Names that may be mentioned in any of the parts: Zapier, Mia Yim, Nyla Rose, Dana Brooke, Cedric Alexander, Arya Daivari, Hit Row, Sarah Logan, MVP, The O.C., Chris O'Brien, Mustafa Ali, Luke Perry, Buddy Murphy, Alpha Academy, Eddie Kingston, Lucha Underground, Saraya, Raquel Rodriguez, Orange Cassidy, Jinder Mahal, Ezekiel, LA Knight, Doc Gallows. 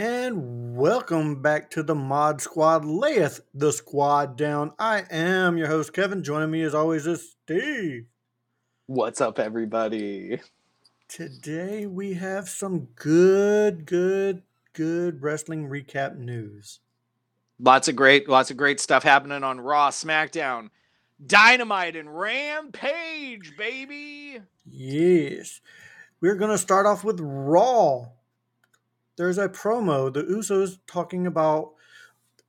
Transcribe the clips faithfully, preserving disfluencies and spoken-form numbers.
And welcome back to the Mod Squad, Layeth the Squad Down. I am your host, Kevin. Joining me as always is Steve. What's up, everybody? Today we have some good, good, good wrestling recap news. Lots of great, lots of great stuff happening on Raw, SmackDown, Dynamite, and Rampage, baby! Yes. We're going to start off with Raw. There's a promo, the Usos talking about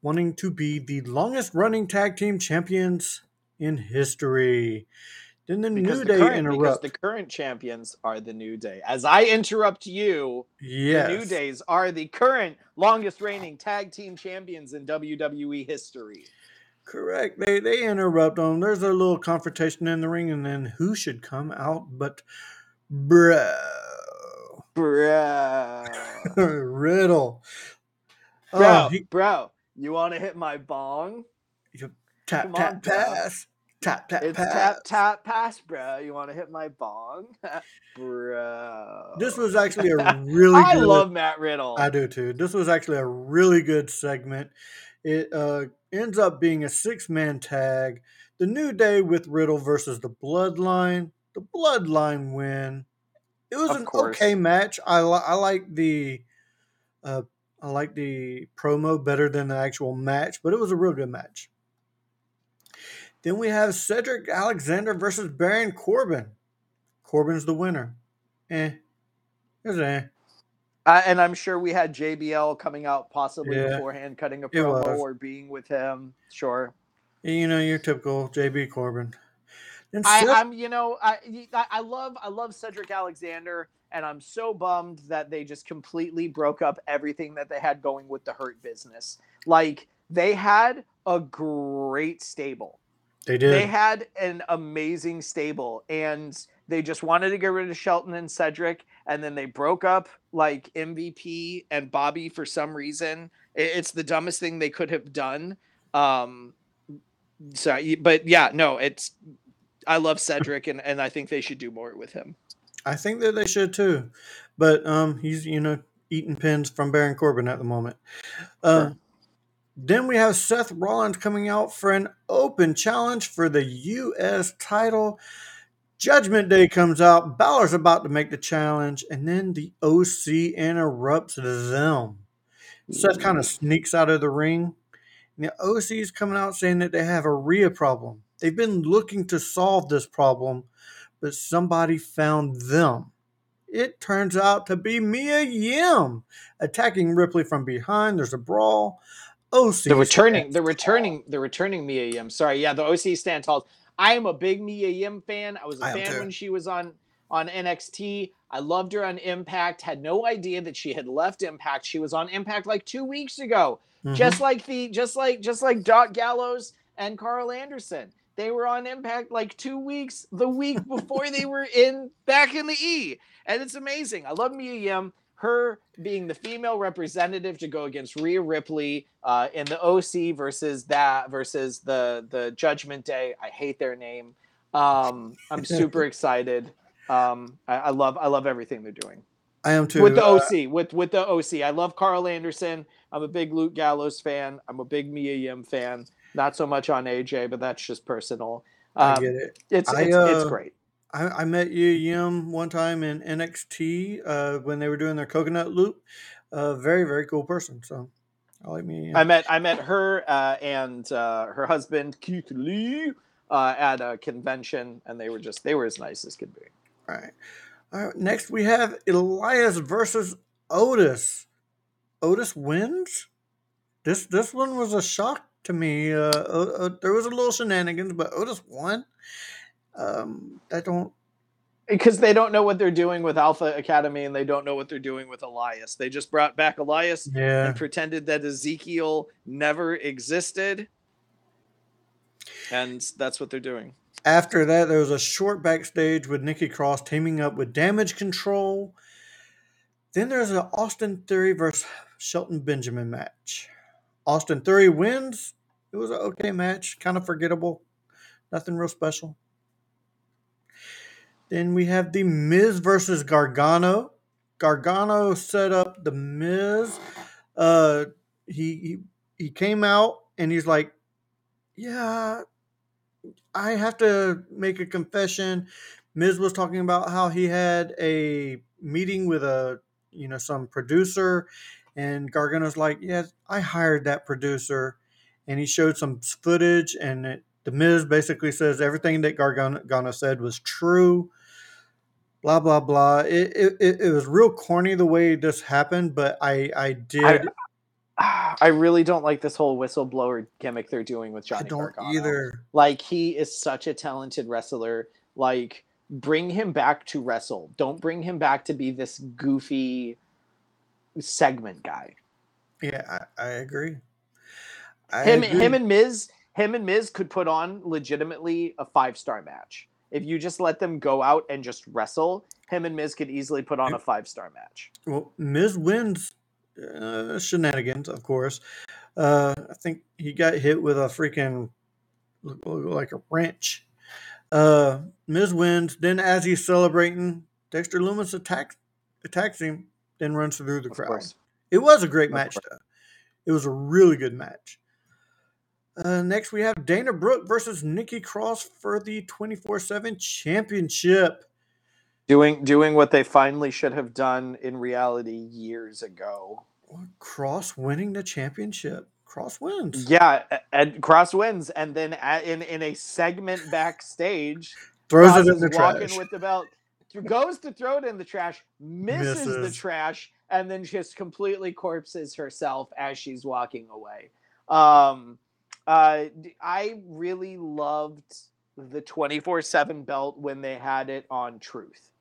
wanting to be the longest-running tag team champions in history. Then the because New the Day current, interrupt. Because the current champions are the New Day. As I interrupt you, yes. The New Days are the current longest-reigning tag team champions in W W E history. Correct. They, they interrupt them. There's a little confrontation in the ring, and then who should come out but bro. Bro. Riddle. Bro, uh, he, bro, you want to hit my bong? You tap, Come tap, on, pass. Bro. Tap, tap, it's pass. Tap, tap, pass, bro. You want to hit my bong? Bro. This was actually a really I good... I love Matt Riddle. I do, too. This was actually a really good segment. It uh, ends up being a six-man tag. The New Day with Riddle versus the Bloodline. The Bloodline win. It was an okay match. I, li- I like the uh, I like the promo better than the actual match, but it was a real good match. Then we have Cedric Alexander versus Baron Corbin. Corbin's the winner. Eh. There's an eh. Uh, and I'm sure we had J B L coming out possibly yeah. beforehand, cutting a promo or being with him. Sure. You know, your typical J B Corbin. Seth- I, I'm, you know, I, I love, I love Cedric Alexander, and I'm so bummed that they just completely broke up everything that they had going with the Hurt Business. Like, they had a great stable. They did. They had an amazing stable, and they just wanted to get rid of Shelton and Cedric, and then they broke up like M V P and Bobby for some reason. It's the dumbest thing they could have done. Um, so, but yeah, no, it's. I love Cedric, and, and I think they should do more with him. I think that they should too, but um, he's you know eating pins from Baron Corbin at the moment. Uh, sure. Then we have Seth Rollins coming out for an open challenge for the U S title. Judgment Day comes out. Balor's about to make the challenge, and then the O C interrupts them. Mm-hmm. Seth kind of sneaks out of the ring, and the O C is coming out saying that they have a Rhea problem. They've been looking to solve this problem, but somebody found them. It turns out to be Mia Yim attacking Ripley from behind. There's a brawl. O C. The returning, the returning, the returning Mia Yim. Sorry, yeah, the O C stands tall. I am a big Mia Yim fan. I was a I fan when she was on on N X T. I loved her on Impact. Had no idea that she had left Impact. She was on Impact like two weeks ago, mm-hmm. just like the, just like, just like Doc Gallows and Carl Anderson. They were on Impact like two weeks, the week before they were in back in the E. And it's amazing. I love Mia Yim. Her being the female representative to go against Rhea Ripley uh, in the O C versus that versus the, the Judgment Day. I hate their name. Um, I'm super excited. Um, I, I love I love everything they're doing. I am too. With the O C, uh, with with the O C. I love Carl Anderson. I'm a big Luke Gallows fan. I'm a big Mia Yim fan. Not so much on A J, but that's just personal. Um, I get it. It's I, it's, uh, it's great. I, I met Mia Yim one time in N X T uh, when they were doing their coconut loop. Uh, very very cool person. So I like Mia Yim. I met I met her uh, and uh, her husband Keith Lee uh, at a convention, and they were just they were as nice as could be. All right. All right. Next we have Elias versus Otis. Otis wins. This this one was a shock. To me, uh, uh, there was a little shenanigans, but Otis won. Um, I don't... Because they don't know what they're doing with Alpha Academy, and they don't know what they're doing with Elias. They just brought back Elias yeah. and pretended that Ezekiel never existed. And that's what they're doing. After that, there was a short backstage with Nikki Cross teaming up with Damage Control. Then there's an Austin Theory versus Shelton Benjamin match. Austin Theory wins. It was an okay match. Kind of forgettable. Nothing real special. Then we have The Miz versus Gargano. Gargano set up The Miz. uh, he, he he came out and he's like, yeah, I have to make a confession. Miz was talking about how he had a meeting with a, you know, some producer, and Gargano's like, yeah, I hired that producer. And he showed some footage, and it, the Miz basically says everything that Gargano said was true. Blah, blah, blah. It it, it was real corny the way this happened, but I, I did. I, I really don't like this whole whistleblower gimmick they're doing with Johnny Gargano. I don't either. Like, he is such a talented wrestler. Like, bring him back to wrestle. Don't bring him back to be this goofy segment guy. Yeah, I, I agree. I him, agree. him and Miz, him and Miz could put on legitimately a five-star match. If you just let them go out and just wrestle, him and Miz could easily put on a five-star match. Well, Miz wins uh, shenanigans, of course. Uh, I think he got hit with a freaking, like a wrench. Uh, Miz wins. Then as he's celebrating, Dexter Lumis attacks, attacks him, then runs through the crowd. It was a great match, though. It was a really good match. Uh, next, we have Dana Brooke versus Nikki Cross for the twenty-four seven championship. Doing doing what they finally should have done in reality years ago. Cross winning the championship. Cross wins. Yeah, and Cross wins, and then in in a segment backstage, throws Cross it in the trash. Walking with the belt, goes to throw it in the trash, misses, misses the trash, and then just completely corpses herself as she's walking away. Um. Uh, I really loved the twenty-four seven belt when they had it on Truth.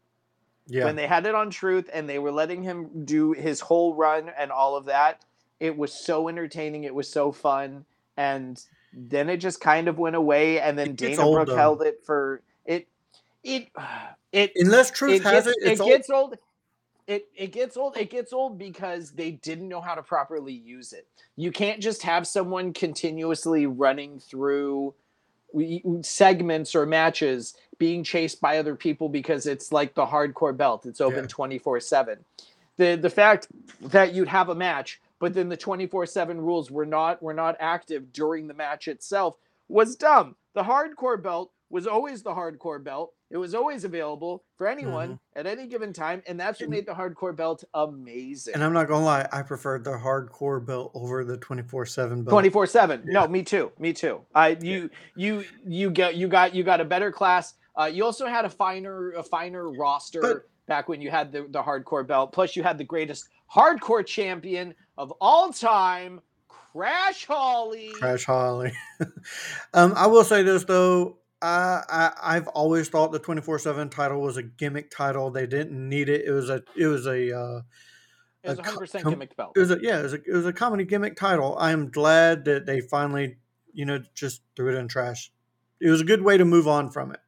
Yeah. When they had it on Truth and they were letting him do his whole run and all of that, it was so entertaining. It was so fun. And then it just kind of went away. And then Dana Brooke held it for it. It, it, unless Truth has it, it gets old. It it gets old. It gets old because they didn't know how to properly use it. You can't just have someone continuously running through segments or matches being chased by other people because it's like the hardcore belt. It's open twenty-four seven. The the fact that you'd have a match, but then the twenty-four seven rules were not were not active during the match itself was dumb. The hardcore belt was always the hardcore belt. It was always available for anyone mm-hmm. at any given time, and that's what made the hardcore belt amazing. And I'm not going to lie, I preferred the hardcore belt over the twenty-four seven belt. twenty-four seven. Yeah. No, me too. Me too. I you yeah. you you get you got you got a better class. Uh, you also had a finer a finer roster but, back when you had the, the hardcore belt. Plus you had the greatest hardcore champion of all time, Crash Holly. Crash Holly. um, I will say this though. Uh, I I've always thought the twenty-four seven title was a gimmick title. They didn't need it. It was a it was a uh, it was a hundred percent gimmick belt. It was a, yeah, it was a it was a comedy gimmick title. I'm glad that they finally, you know, just threw it in trash. It was a good way to move on from it.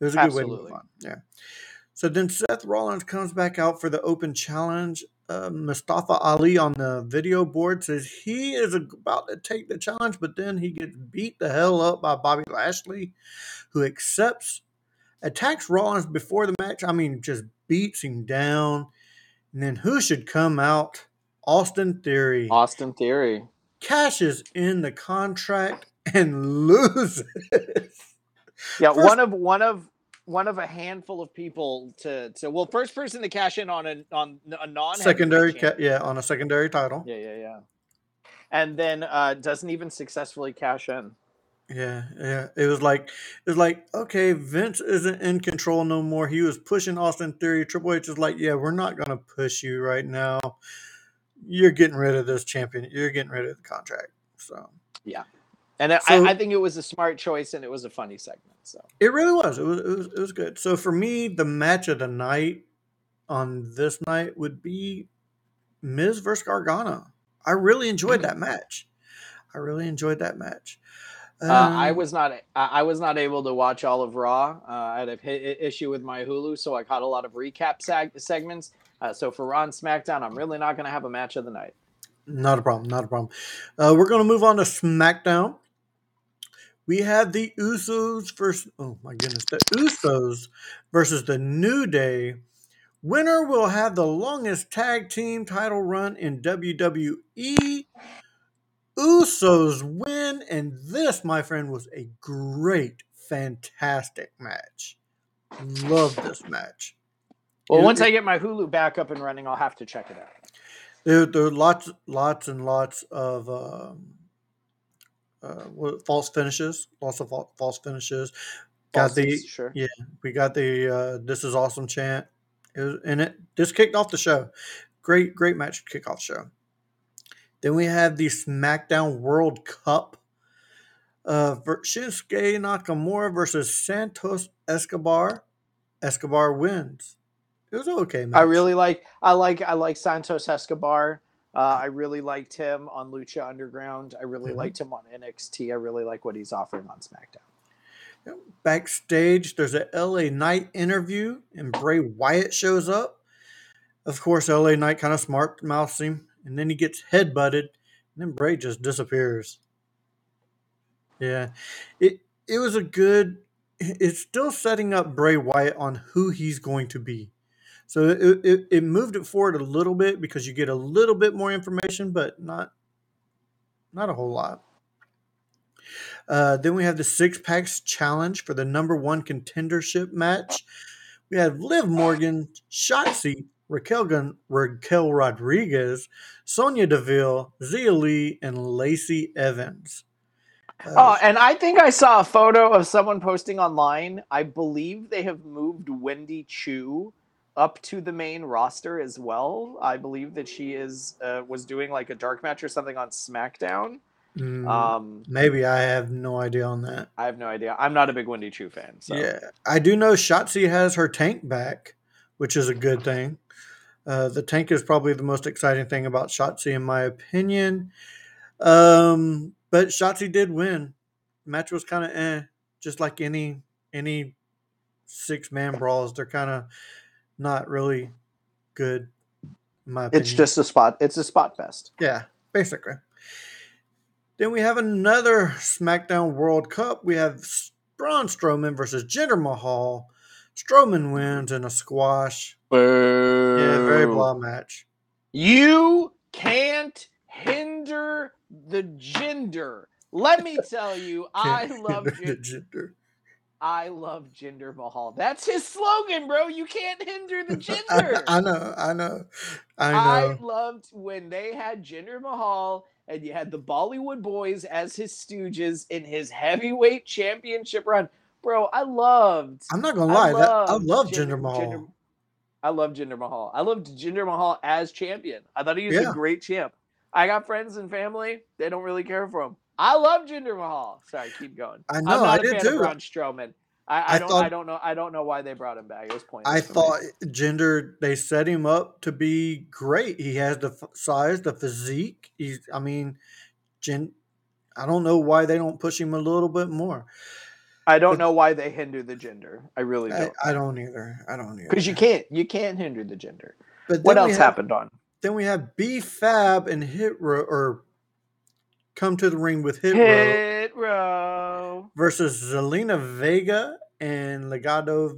It was a Absolutely. good way to move on. Yeah. So then Seth Rollins comes back out for the open challenge. Uh, Mustafa Ali on the video board says he is about to take the challenge, but then he gets beat the hell up by Bobby Lashley, who accepts, attacks Rollins before the match. I mean, just beats him down. And then who should come out? Austin Theory. Austin Theory. Cashes in the contract and loses. Yeah, First, one of one of... one of a handful of people to, to well, first person to cash in on a on a non secondary, ca- yeah, on a secondary title, yeah, yeah, yeah, and then uh, doesn't even successfully cash in. Yeah, yeah, it was like it was like okay, Vince isn't in control no more. He was pushing Austin Theory. Triple H is like, yeah, we're not gonna push you right now. You're getting rid of this champion. You're getting rid of the contract. So yeah. And so, I, I think it was a smart choice, and it was a funny segment. So it really was. It was. It was. It was good. So for me, the match of the night on this night would be Miz versus Gargano. I really enjoyed that match. I really enjoyed that match. Um, uh, I was not. I was not able to watch all of Raw. Uh, I had a issue with my Hulu, so I caught a lot of recap sag- segments. Uh, so for Raw and SmackDown, I'm really not going to have a match of the night. Not a problem. Not a problem. Uh, we're going to move on to SmackDown. We have the Usos versus, oh my goodness, the Usos versus the New Day, Winner will have the longest tag team title run in W W E. Usos win, and this, my friend, was a great, fantastic match. Love this match. Well, it, once it, I get my Hulu back up and running, I'll have to check it out. There, there are lots, lots and lots of um, uh, false finishes. Lots of false finishes. Got the, sure. Yeah, we got the uh, "This is awesome" chant. It was, and it this kicked off the show. Great, great match to kick off show. Then we have the SmackDown World Cup. Uh, Shinsuke Nakamura versus Santos Escobar. Escobar wins. It was an okay match. I really like. I like. I like Santos Escobar. Uh, I really liked him on Lucha Underground. I really mm-hmm. liked him on N X T. I really like what he's offering on SmackDown. Backstage, there's an L A Knight interview, and Bray Wyatt shows up. Of course, L A Knight kind of smart mouths him, and then he gets headbutted, and then Bray just disappears. Yeah, it it was a good. It's still setting up Bray Wyatt on who he's going to be, so it it, it moved it forward a little bit because you get a little bit more information, but not not a whole lot. Uh, then we have the Six Packs Challenge for the number one contendership match. We have Liv Morgan, Shotzi, Raquel Gun- Raquel Rodriguez, Sonya Deville, Zia Lee, and Lacey Evans. Uh, oh, and I think I saw a photo of someone posting online. I believe they have moved Wendy Choo up to the main roster as well. I believe that she is uh, was doing like a dark match or something on SmackDown. Mm, um, maybe I have no idea on that. I have no idea. I'm not a big Wendy Choo fan. So. Yeah, I do know Shotzi has her tank back, which is a good thing. Uh, the tank is probably the most exciting thing about Shotzi, in my opinion. Um, but Shotzi did win. Match was kind of eh, just like any any six man brawls. They're kind of not really good. In my opinion, it's just a spot. It's a spot fest. Yeah, basically. Then we have another SmackDown World Cup. We have Braun Strowman versus Jinder Mahal. Strowman wins in a squash. Boo. Yeah, very blah match. You can't hinder the Jinder. Let me tell you, I love Jinder. Jinder. I love Jinder Mahal. That's his slogan, bro. You can't hinder the Jinder. I, I know, I know, I know. I loved when they had Jinder Mahal. And you had the Bollywood Boys as his stooges in his heavyweight championship run. Bro, I loved. I'm not going to lie. I loved, that, I loved Jinder, Jinder Mahal. Jinder, I loved Jinder Mahal. I loved Jinder Mahal as champion. I thought he was yeah. a great champ. I got friends and family. They don't really care for him. I love Jinder Mahal. Sorry, keep going. I know. I'm not I a did fan too. of Braun Strowman. I, I, I, don't, thought, I don't know. I don't know why they brought him back. It was pointless. I thought me. Jinder. They set him up to be great. He has the f- size, the physique. He's. I mean, Jinder. I don't know why they don't push him a little bit more. I don't but, know why they hinder the Jinder. I really don't. I, I don't either. I don't either. Because you can't. You can't hinder the Jinder. But what else have, happened on? Then we have B-Fab and Hit Row, or come to the ring with Hit, Hit Row. Row. Versus Zelina Vega and Legado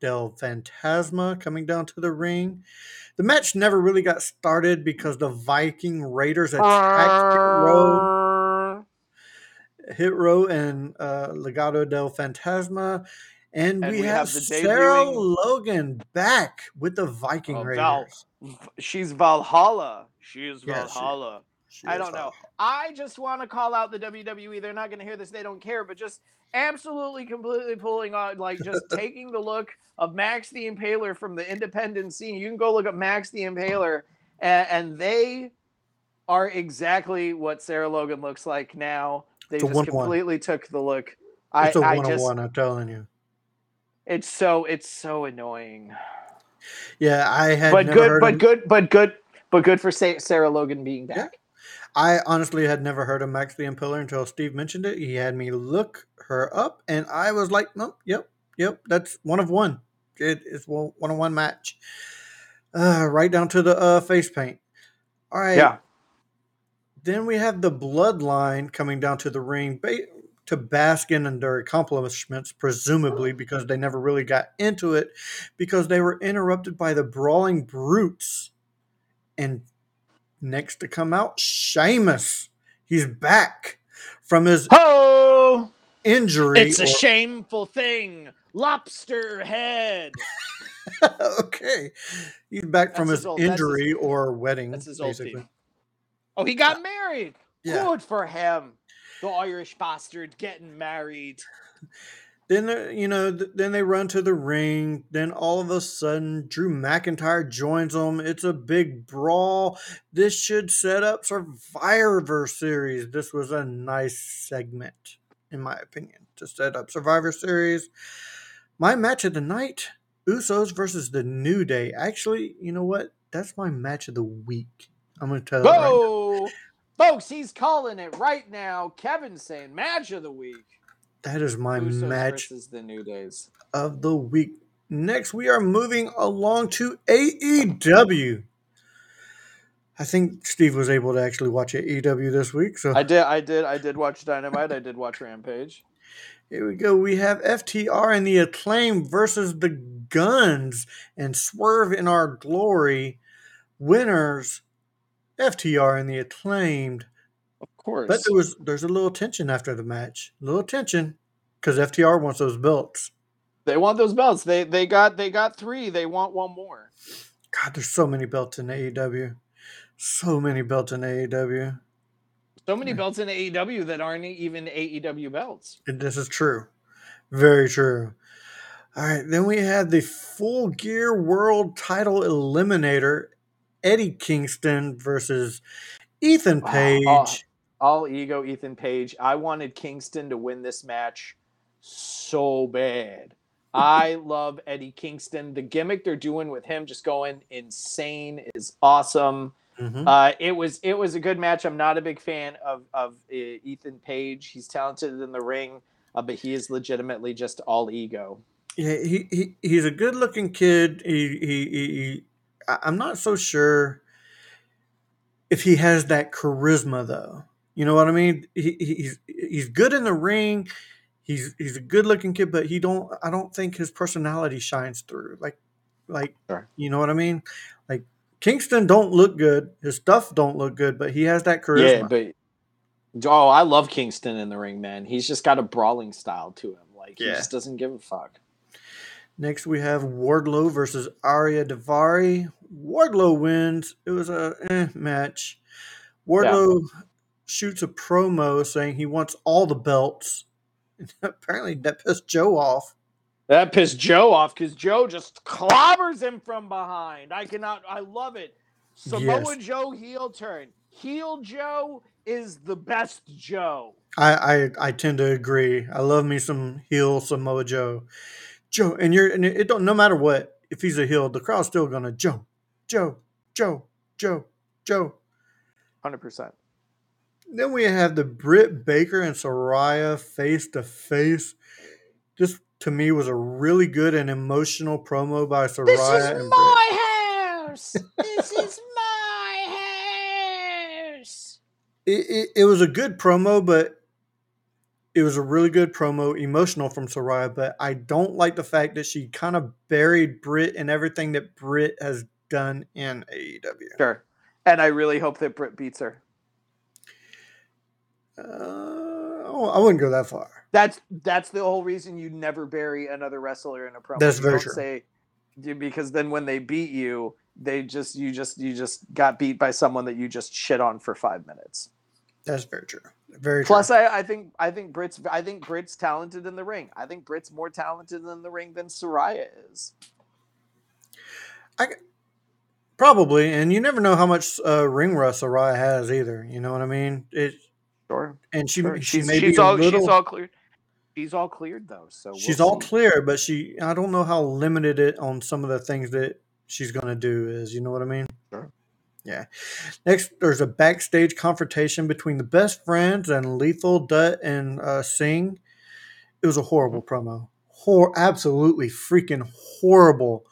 del Fantasma coming down to the ring. The match never really got started because the Viking Raiders attacked uh, Hit Row, Hit Row and uh, Legado del Fantasma. And, and we, we have, have Sarah debuting. Logan back with the Viking oh, Raiders. Val- she's Valhalla. She is Valhalla. Yeah, she- She I don't know. Off. I just want to call out the W W E. They're not going to hear this. They don't care. But just absolutely, completely pulling on, like just taking the look of Max the Impaler from the independent scene. You can go look at Max the Impaler, and, and they are exactly what Sarah Logan looks like now. They it's just completely one. took the look. It's I, a one-on-one, I'm telling you. It's so it's so annoying. Yeah, I had. But never good, heard but of... good, but good, but good for Sarah Logan being back. Yeah. I honestly had never heard of Max the Impaler until Steve mentioned it. He had me look her up, and I was like, nope, yep, yep, that's one of one. It is one-on-one match. Uh, right down to the uh, face paint. All right. Yeah. Then we have the Bloodline coming down to the ring. Ba- to bask in their accomplishments, presumably because they never really got into it, because they were interrupted by the brawling brutes. And next to come out, Sheamus. He's back from his oh! injury. It's a or- shameful thing. Lobster head. Okay. He's back from his, his old, injury his, or wedding. That's his old basically. Team. Oh, he got married. Yeah. Good for him. The Irish bastard getting married. Then, you know, th- then they run to the ring. Then all of a sudden, Drew McIntyre joins them. It's a big brawl. This should set up Survivor Series. This was a nice segment, in my opinion, to set up Survivor Series. My match of the night, Usos versus The New Day. Actually, you know what? That's my match of the week. I'm going to tell you Whoa! Right now. Folks, he's calling it right now. Kevin's saying match of the week. That is my Usos match versus the New Days of the week. Next, we are moving along to A E W. I think Steve was able to actually watch A E W this week. So I did, I did, I did watch Dynamite. I did watch Rampage. Here we go. We have F T R and the Acclaim versus the Guns and Swerve in Our Glory. Winners, F T R and the Acclaimed. Of course. But there was there's a little tension after the match. A little tension. Because F T R wants those belts. They want those belts. They they got they got three. They want one more. God, there's so many belts in A E W. So many belts in A E W. So many belts in A E W that aren't even A E W belts. And this is true. Very true. All right. Then we had the Full Gear World Title Eliminator, Eddie Kingston versus Ethan Page. Oh, oh. All ego, Ethan Page. I wanted Kingston to win this match so bad. I love Eddie Kingston. The gimmick they're doing with him just going insane is awesome. Mm-hmm. Uh, it was it was a good match. I'm not a big fan of, of uh, Ethan Page. He's talented in the ring, uh, but he is legitimately just all ego. Yeah, he, he he's a good-looking kid. He, he, he, he I'm not so sure if he has that charisma, though. You know what I mean? He, he's he's good in the ring. He's he's a good looking kid, but he don't. I don't think his personality shines through. Like, like sure. You know what I mean? Like Kingston don't look good. His stuff don't look good, but he has that charisma. Yeah, but oh, I love Kingston in the ring, man. He's just got a brawling style to him. Like yeah. He just doesn't give a fuck. Next, we have Wardlow versus Arya Daivari. Wardlow wins. It was a eh, match. Wardlow. Yeah. Shoots a promo saying he wants all the belts. Apparently that pissed Joe off. That pissed Joe off because Joe just clobbers him from behind. I cannot, I love it. Samoa yes. Joe heel turn. Heel Joe is the best Joe. I, I I tend to agree. I love me some heel Samoa Joe. Joe, and you're and it don't no matter what, if he's a heel, the crowd's still gonna Joe, Joe, Joe, Joe, Joe. one hundred percent. Then we have the Britt Baker and Saraya face-to-face. This, to me, was a really good and emotional promo by Saraya. This is and my Britt. house! This is my house! It, it, it was a good promo, but it was a really good promo, emotional from Saraya, but I don't like the fact that she kind of buried Britt and everything that Britt has done in A E W. Sure. And I really hope that Britt beats her. Uh, I wouldn't go that far. That's that's the whole reason you never bury another wrestler in a promo. That's very true. Say, because then when they beat you, they just you just you just got beat by someone that you just shit on for five minutes. That's very true. Very. Plus, true. I, I think I think Britt's I think Britt's talented in the ring. I think Britt's more talented in the ring than Saraya is. I. Probably, and you never know how much uh, ring rust Saraya has either. You know what I mean? It. Sure. And she sure. she she's, may she's be all, a little, she's all cleared. She's all cleared though, so we'll she's see. all clear. But she, I don't know how limited it on some of the things that she's going to do is. You know what I mean? Sure. Yeah. Next, there's a backstage confrontation between the Best Friends and Lethal, Dutt, and uh, Singh. It was a horrible promo. Hor absolutely freaking horrible.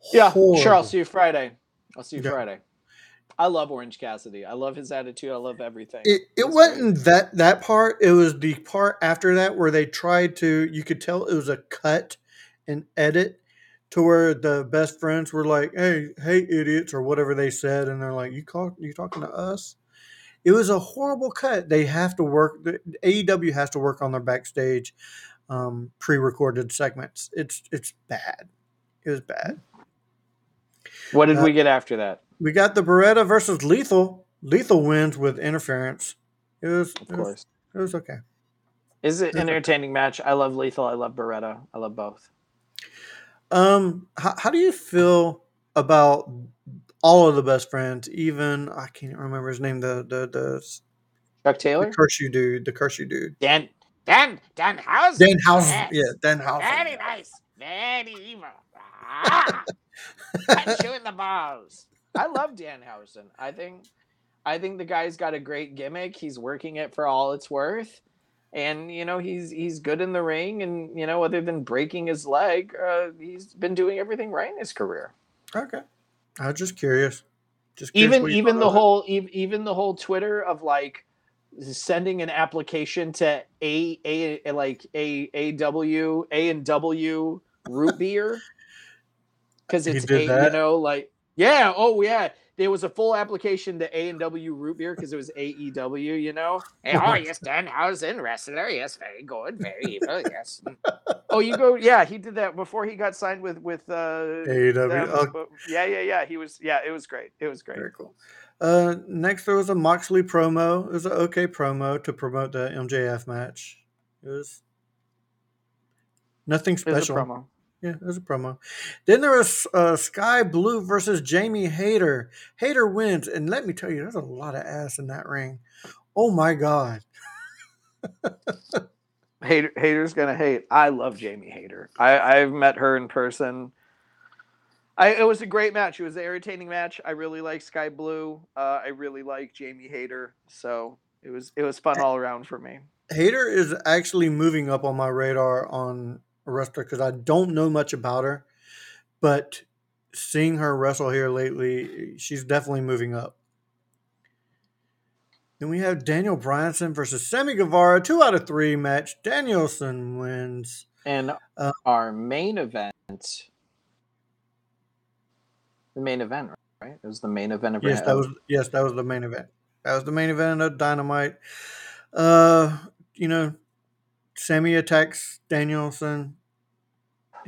horrible. Yeah. Sure. I'll see you Friday. I'll see you yeah. Friday. I love Orange Cassidy. I love his attitude. I love everything. It, it wasn't great. that that part. It was the part after that where they tried to, you could tell it was a cut and edit to where the best friends were like, hey, hey, idiots, or whatever they said. And they're like, you call, you talking to us? It was a horrible cut. They have to work. A E W has to work on their backstage um, pre-recorded segments. It's it's bad. It was bad. What did uh, we get after that? We got the Beretta versus Lethal. Lethal wins with interference. It was, of it course, was, it was okay. Is it, it an entertaining okay. match? I love Lethal. I love Beretta. I love both. Um, how, how do you feel about all of the best friends? Even I can't remember his name. The the the Chuck Taylor, the curse you dude, the curse you dude. Dan Dan Dan House. Dan House. Yes. Yeah, Dan House. Very nice. Very evil. Ah, I'm shooting the balls. I love Danhausen. I think, I think the guy's got a great gimmick. He's working it for all it's worth, and you know he's he's good in the ring. And you know, other than breaking his leg, uh, he's been doing everything right in his career. Okay, I was just curious. Just curious even even the whole e- even the whole Twitter of like sending an application to a a like a a w a and w root beer because it's a, you know like. Yeah. Oh, yeah. There was a full application to A and W root beer because it was A E W, you know? Hey, oh, yes, Danhausen, wrestler. Yes, very good. Very evil. Yes. Oh, you go. Yeah, he did that before he got signed with, with uh, A E W. Oh. Yeah, yeah, yeah. He was, yeah, it was great. It was great. Very cool. Uh, next, there was a Moxley promo. It was an okay promo to promote the M J F match. It was nothing special. It was a promo. Yeah, it was a promo. Then there was uh, Sky Blue versus Jamie Hayter. Hayter wins, and let me tell you, there's a lot of ass in that ring. Oh my god! Hayter, Hayter's gonna hate. I love Jamie Hayter. I, I've met her in person. I, it was a great match. It was an irritating match. I really like Sky Blue. Uh, I really like Jamie Hayter. So it was it was fun all around for me. Hayter is actually moving up on my radar on. Wrestler because I don't know much about her, but seeing her wrestle here lately, she's definitely moving up. Then we have Daniel Bryanson versus Sammy Guevara, two out of three match. Danielson wins. And uh, our main event, the main event, right? It was the main event of yes, that was yes, that was the main event. That was the main event of Dynamite. Uh, you know. Sammy attacks Danielson.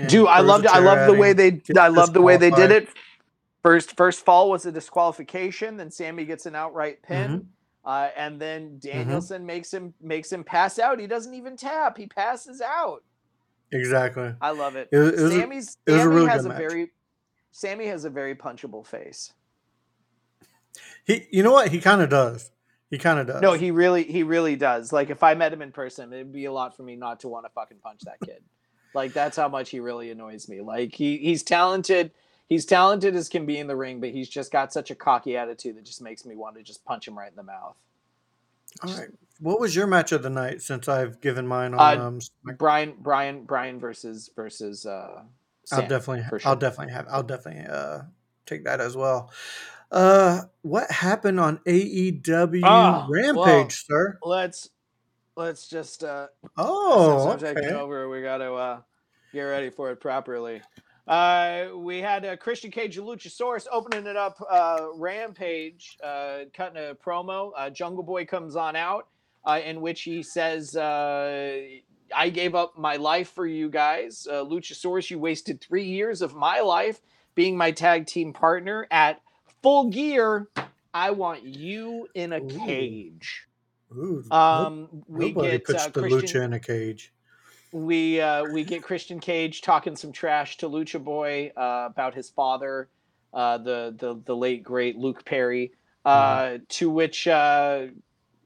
Dude, I loved it. I loved the way they. I loved the way they did it. First, first fall was a disqualification. Then Sammy gets an outright pin, mm-hmm. uh, and then Danielson mm-hmm. makes him makes him pass out. He doesn't even tap. He passes out. Exactly. I love it. It was, it was, Sammy's, it was Sammy a really has good a match. very. Sammy has a very punchable face. He, you know what? He kind of does. He kind of does. No, he really, he really does. Like if I met him in person, it'd be a lot for me not to want to fucking punch that kid. Like that's how much he really annoys me. Like he, he's talented. He's talented as can be in the ring, but he's just got such a cocky attitude that just makes me want to just punch him right in the mouth. All right. What was your match of the night? Since I've given mine on uh, um, Brian, Brian, Brian versus versus. Uh, Sam, I'll definitely, for sure. I'll definitely have, I'll definitely uh, take that as well. Uh, what happened on A E W oh, Rampage, well, sir? Let's let's just uh oh okay. Subject over. We got to uh, get ready for it properly. Uh, we had uh, Christian Cage and Luchasaurus opening it up. Uh, Rampage uh, cutting a promo. Uh, Jungle Boy comes on out, uh, in which he says, uh, "I gave up my life for you guys, uh, Luchasaurus. You wasted three years of my life being my tag team partner at." Full Gear, I want you in a cage. Ooh, um, we nobody get puts uh, the Lucha in a cage. We uh, we get Christian Cage talking some trash to Lucha Boy uh, about his father, uh, the the the late great Luke Perry. Uh, mm-hmm. To which uh,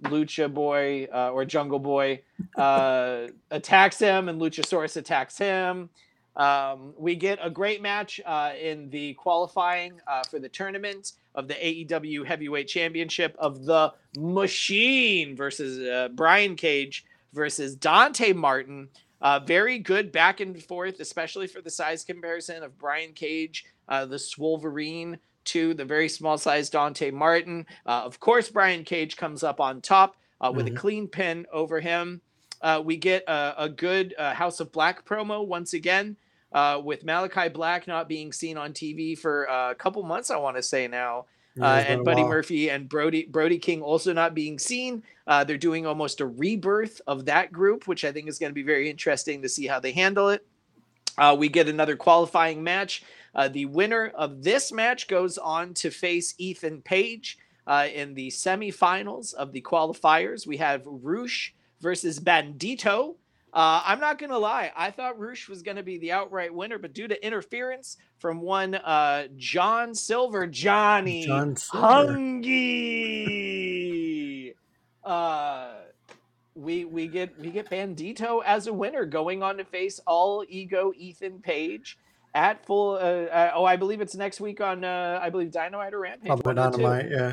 Lucha Boy uh, or Jungle Boy uh, attacks him, and Luchasaurus attacks him. Um, we get a great match uh, in the qualifying uh, for the tournament of the A E W Heavyweight Championship of the Machine versus uh, Brian Cage versus Dante Martin. Uh, very good back and forth, especially for the size comparison of Brian Cage, uh, the Swolverine, to the very small size Dante Martin. Uh, of course, Brian Cage comes up on top uh, with mm-hmm. a clean pin over him. Uh, we get a, a good uh, House of Black promo once again uh, with Malachi Black not being seen on T V for a couple months, I want to say now. Uh, and Buddy Murphy and Brody Brody King also not being seen. Uh, they're doing almost a rebirth of that group, which I think is going to be very interesting to see how they handle it. Uh, we get another qualifying match. Uh, the winner of this match goes on to face Ethan Page uh, in the semifinals of the qualifiers. We have Rush versus Bandito. Uh, I'm not going to lie. I thought Rush was going to be the outright winner, but due to interference from one uh, John Silver, Johnny John Silver. Hungy, uh, we we get we get Bandito as a winner, going on to face All Ego Ethan Page at full. Uh, uh, oh, I believe it's next week on. Uh, I believe Dynamite or Rampage. Probably Dynamite, yeah.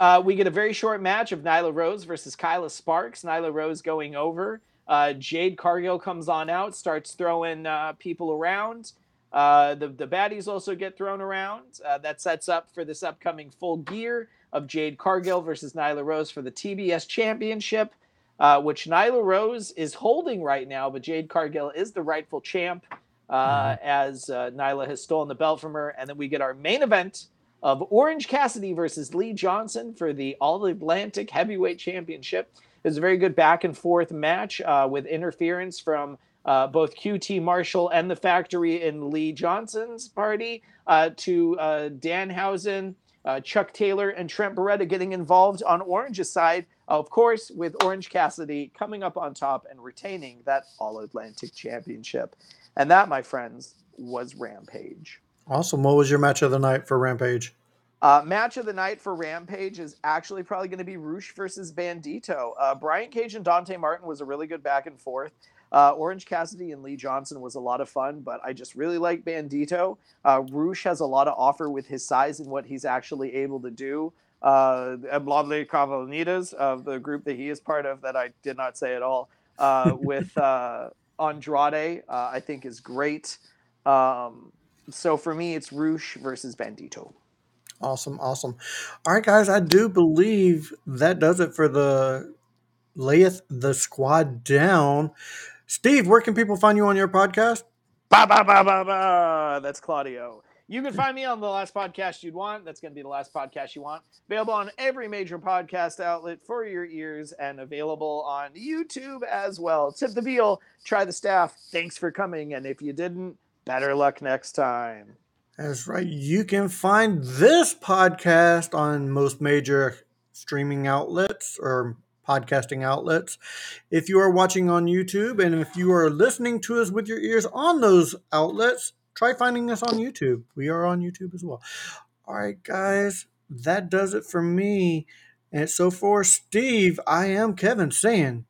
Uh, we get a very short match of Nyla Rose versus Kyla Sparks. Nyla Rose going over. Uh, Jade Cargill comes on out, starts throwing uh, people around. Uh, the, the baddies also get thrown around. Uh, that sets up for this upcoming Full Gear of Jade Cargill versus Nyla Rose for the T B S Championship, uh, which Nyla Rose is holding right now, but Jade Cargill is the rightful champ uh, mm-hmm. as uh, Nyla has stolen the belt from her. And then we get our main event of Orange Cassidy versus Lee Johnson for the All-Atlantic Heavyweight Championship. It was a very good back-and-forth match uh, with interference from uh, both Q T Marshall and the Factory in Lee Johnson's party uh, to uh, Danhausen, uh, Chuck Taylor, and Trent Beretta getting involved on Orange's side, of course, with Orange Cassidy coming up on top and retaining that All-Atlantic Championship. And that, my friends, was Rampage. Awesome. What was your match of the night for Rampage? Uh, match of the night for Rampage is actually probably going to be Rush versus Bandito. Uh, Brian Cage and Dante Martin was a really good back and forth. Uh, Orange Cassidy and Lee Johnson was a lot of fun, but I just really like Bandito. Uh, Rush has a lot of offer with his size and what he's actually able to do. Uh, Blondie Cavallonitas of the group that he is part of that I did not say at all uh, with uh, Andrade, uh, I think is great. Um, so for me, it's Rush versus Bandito. Awesome, awesome. All right, guys, I do believe that does it for the Layeth the Squad Down. Steve, where can people find you on your podcast? Ba, ba, ba, ba, ba. That's Claudio. You can find me on The Last Podcast You'd Want. That's going to be The Last Podcast You Want. Available on every major podcast outlet for your ears and available on YouTube as well. Tip the Beal, try the staff. Thanks for coming. And if you didn't, better luck next time. That's right. You can find this podcast on most major streaming outlets or podcasting outlets. If you are watching on YouTube and if you are listening to us with your ears on those outlets, try finding us on YouTube. We are on YouTube as well. All right, guys, that does it for me. And so for Steve, I am Kevin saying,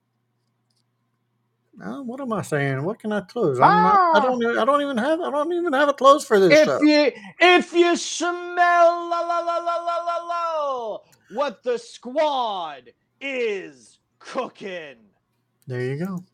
Uh, what am I saying? What can I close? I'm ah. not, I don't. I don't even have. I don't even have a close for this if show. If you, if you smell la, la, la, la, la, la, what the squad is cooking, there you go.